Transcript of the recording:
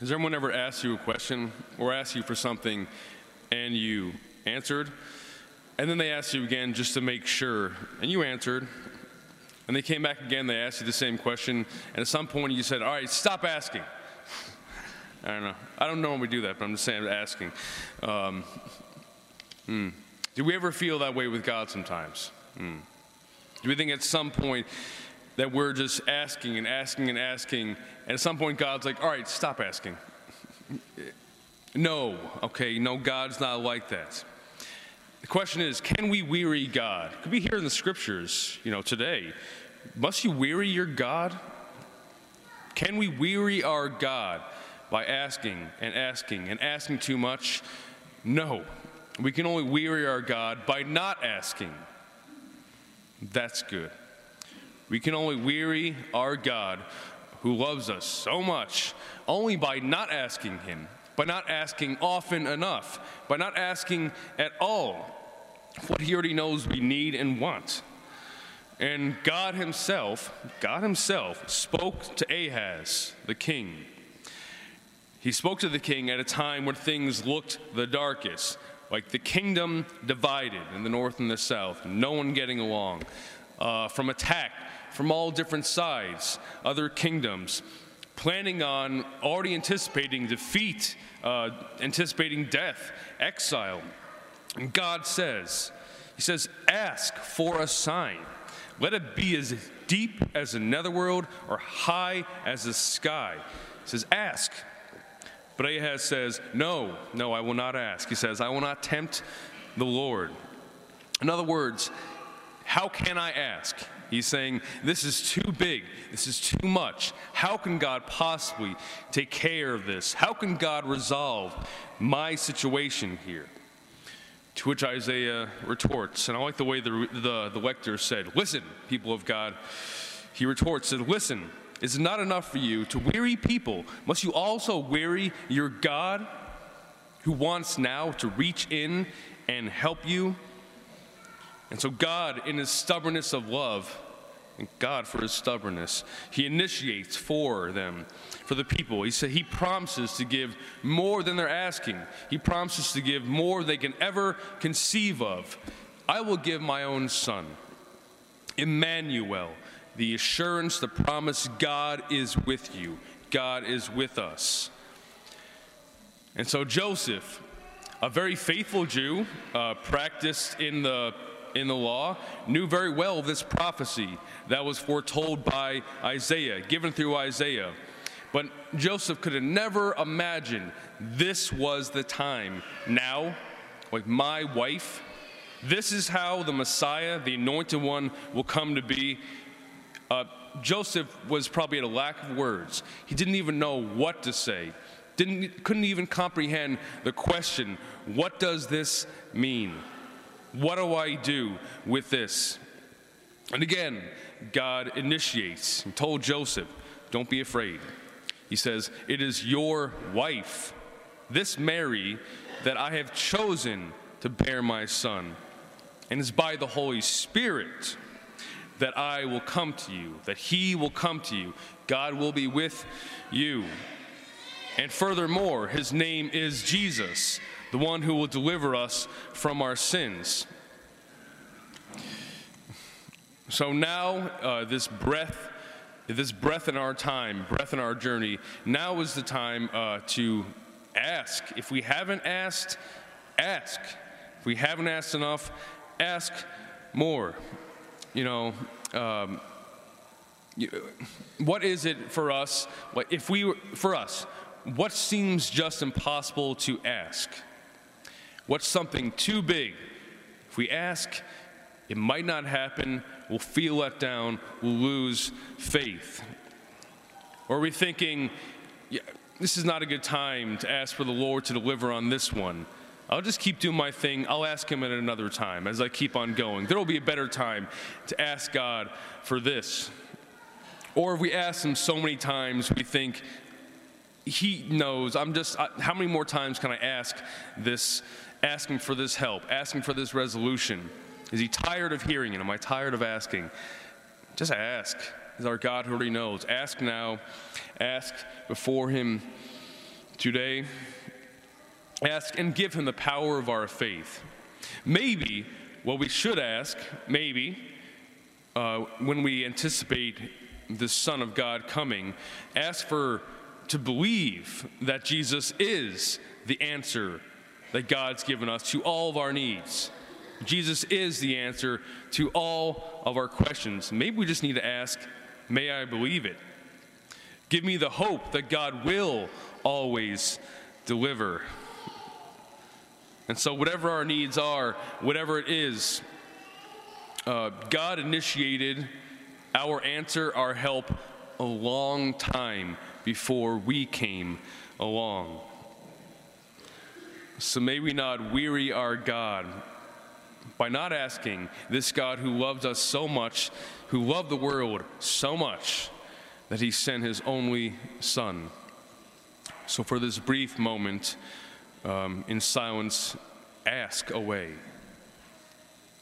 Has everyone ever asked you a question or asked you for something and you answered, and then they asked you again just to make sure, and you answered, and they came back again, they asked you the same question, and at some point you said, all right, stop asking. I don't know. I don't know when we do that, but I'm just saying I'm asking. Do we ever feel that way with God sometimes? Do we think at some point that we're just asking and asking and asking, and at some point God's like, all right, stop asking. No, okay, no, God's not like that. The question is, can we weary God? It could be here in the scriptures, you know, today. Must you weary your God? Can we weary our God by asking and asking and asking too much? No, we can only weary our God by not asking. That's good. We can only weary our God, who loves us so much, only by not asking him, by not asking often enough, by not asking at all what he already knows we need and want. And God himself spoke to Ahaz, the king. He spoke to the king at a time when things looked the darkest, like the kingdom divided in the north and the south, no one getting along, from attack from all different sides, other kingdoms, planning on, already anticipating defeat, anticipating death, exile. And God says, he says, ask for a sign. Let it be as deep as the netherworld or high as the sky. He says, ask. But Ahaz says, no, I will not ask. He says, I will not tempt the Lord. In other words, how can I ask? He's saying, this is too big. This is too much. How can God possibly take care of this? How can God resolve my situation here? To which Isaiah retorts, and I like the way the lector said, listen, people of God. He retorts, said, listen, is it not enough for you to weary people? Must you also weary your God, who wants now to reach in and help you? And so God, in his stubbornness of love, and God for his stubbornness, he initiates for them, for the people. He promises to give more than they're asking. He promises to give more than they can ever conceive of. I will give my own son, Emmanuel, the assurance, the promise, God is with you. God is with us. And so Joseph, a very faithful Jew, practiced in the law, knew very well this prophecy that was foretold by Isaiah, given through Isaiah. But Joseph could have never imagined this was the time. Now, like my wife, this is how the Messiah, the anointed one, will come to be. Joseph was probably at a lack of words. He didn't even know what to say. Couldn't even comprehend the question, what does this mean? What do I do with this? And again, God initiates and told Joseph, don't be afraid. He says, it is your wife, this Mary, that I have chosen to bear my son. And it's by the Holy Spirit that I will come to you, that he will come to you. God will be with you. And furthermore, his name is Jesus, the one who will deliver us from our sins. So now this breath in our time, breath in our journey, now is the time to ask. If we haven't asked, ask. If we haven't asked enough, ask more. You know, what is it for us? What seems just impossible to ask? What's something too big? If we ask, it might not happen. We'll feel let down. We'll lose faith. Or are we thinking, yeah, this is not a good time to ask for the Lord to deliver on this one? I'll just keep doing my thing. I'll ask him at another time as I keep on going. There will be a better time to ask God for this. Or if we ask him so many times, we think, he knows. How many more times can I ask this, asking for this help, asking for this resolution? Is he tired of hearing it? Am I tired of asking? Just ask. It's our God who already knows. Ask now. Ask before him today, ask and give him the power of our faith. Maybe what we should ask, when we anticipate the Son of God coming, ask for to believe that Jesus is the answer that God's given us to all of our needs. Jesus is the answer to all of our questions. Maybe we just need to ask, may I believe it? Give me the hope that God will always deliver. And so whatever our needs are, whatever it is, God initiated our answer, our help, a long time before we came along. So may we not weary our God by not asking this God who loved us so much, who loved the world so much, that he sent his only Son. So for this brief moment, in silence, ask away.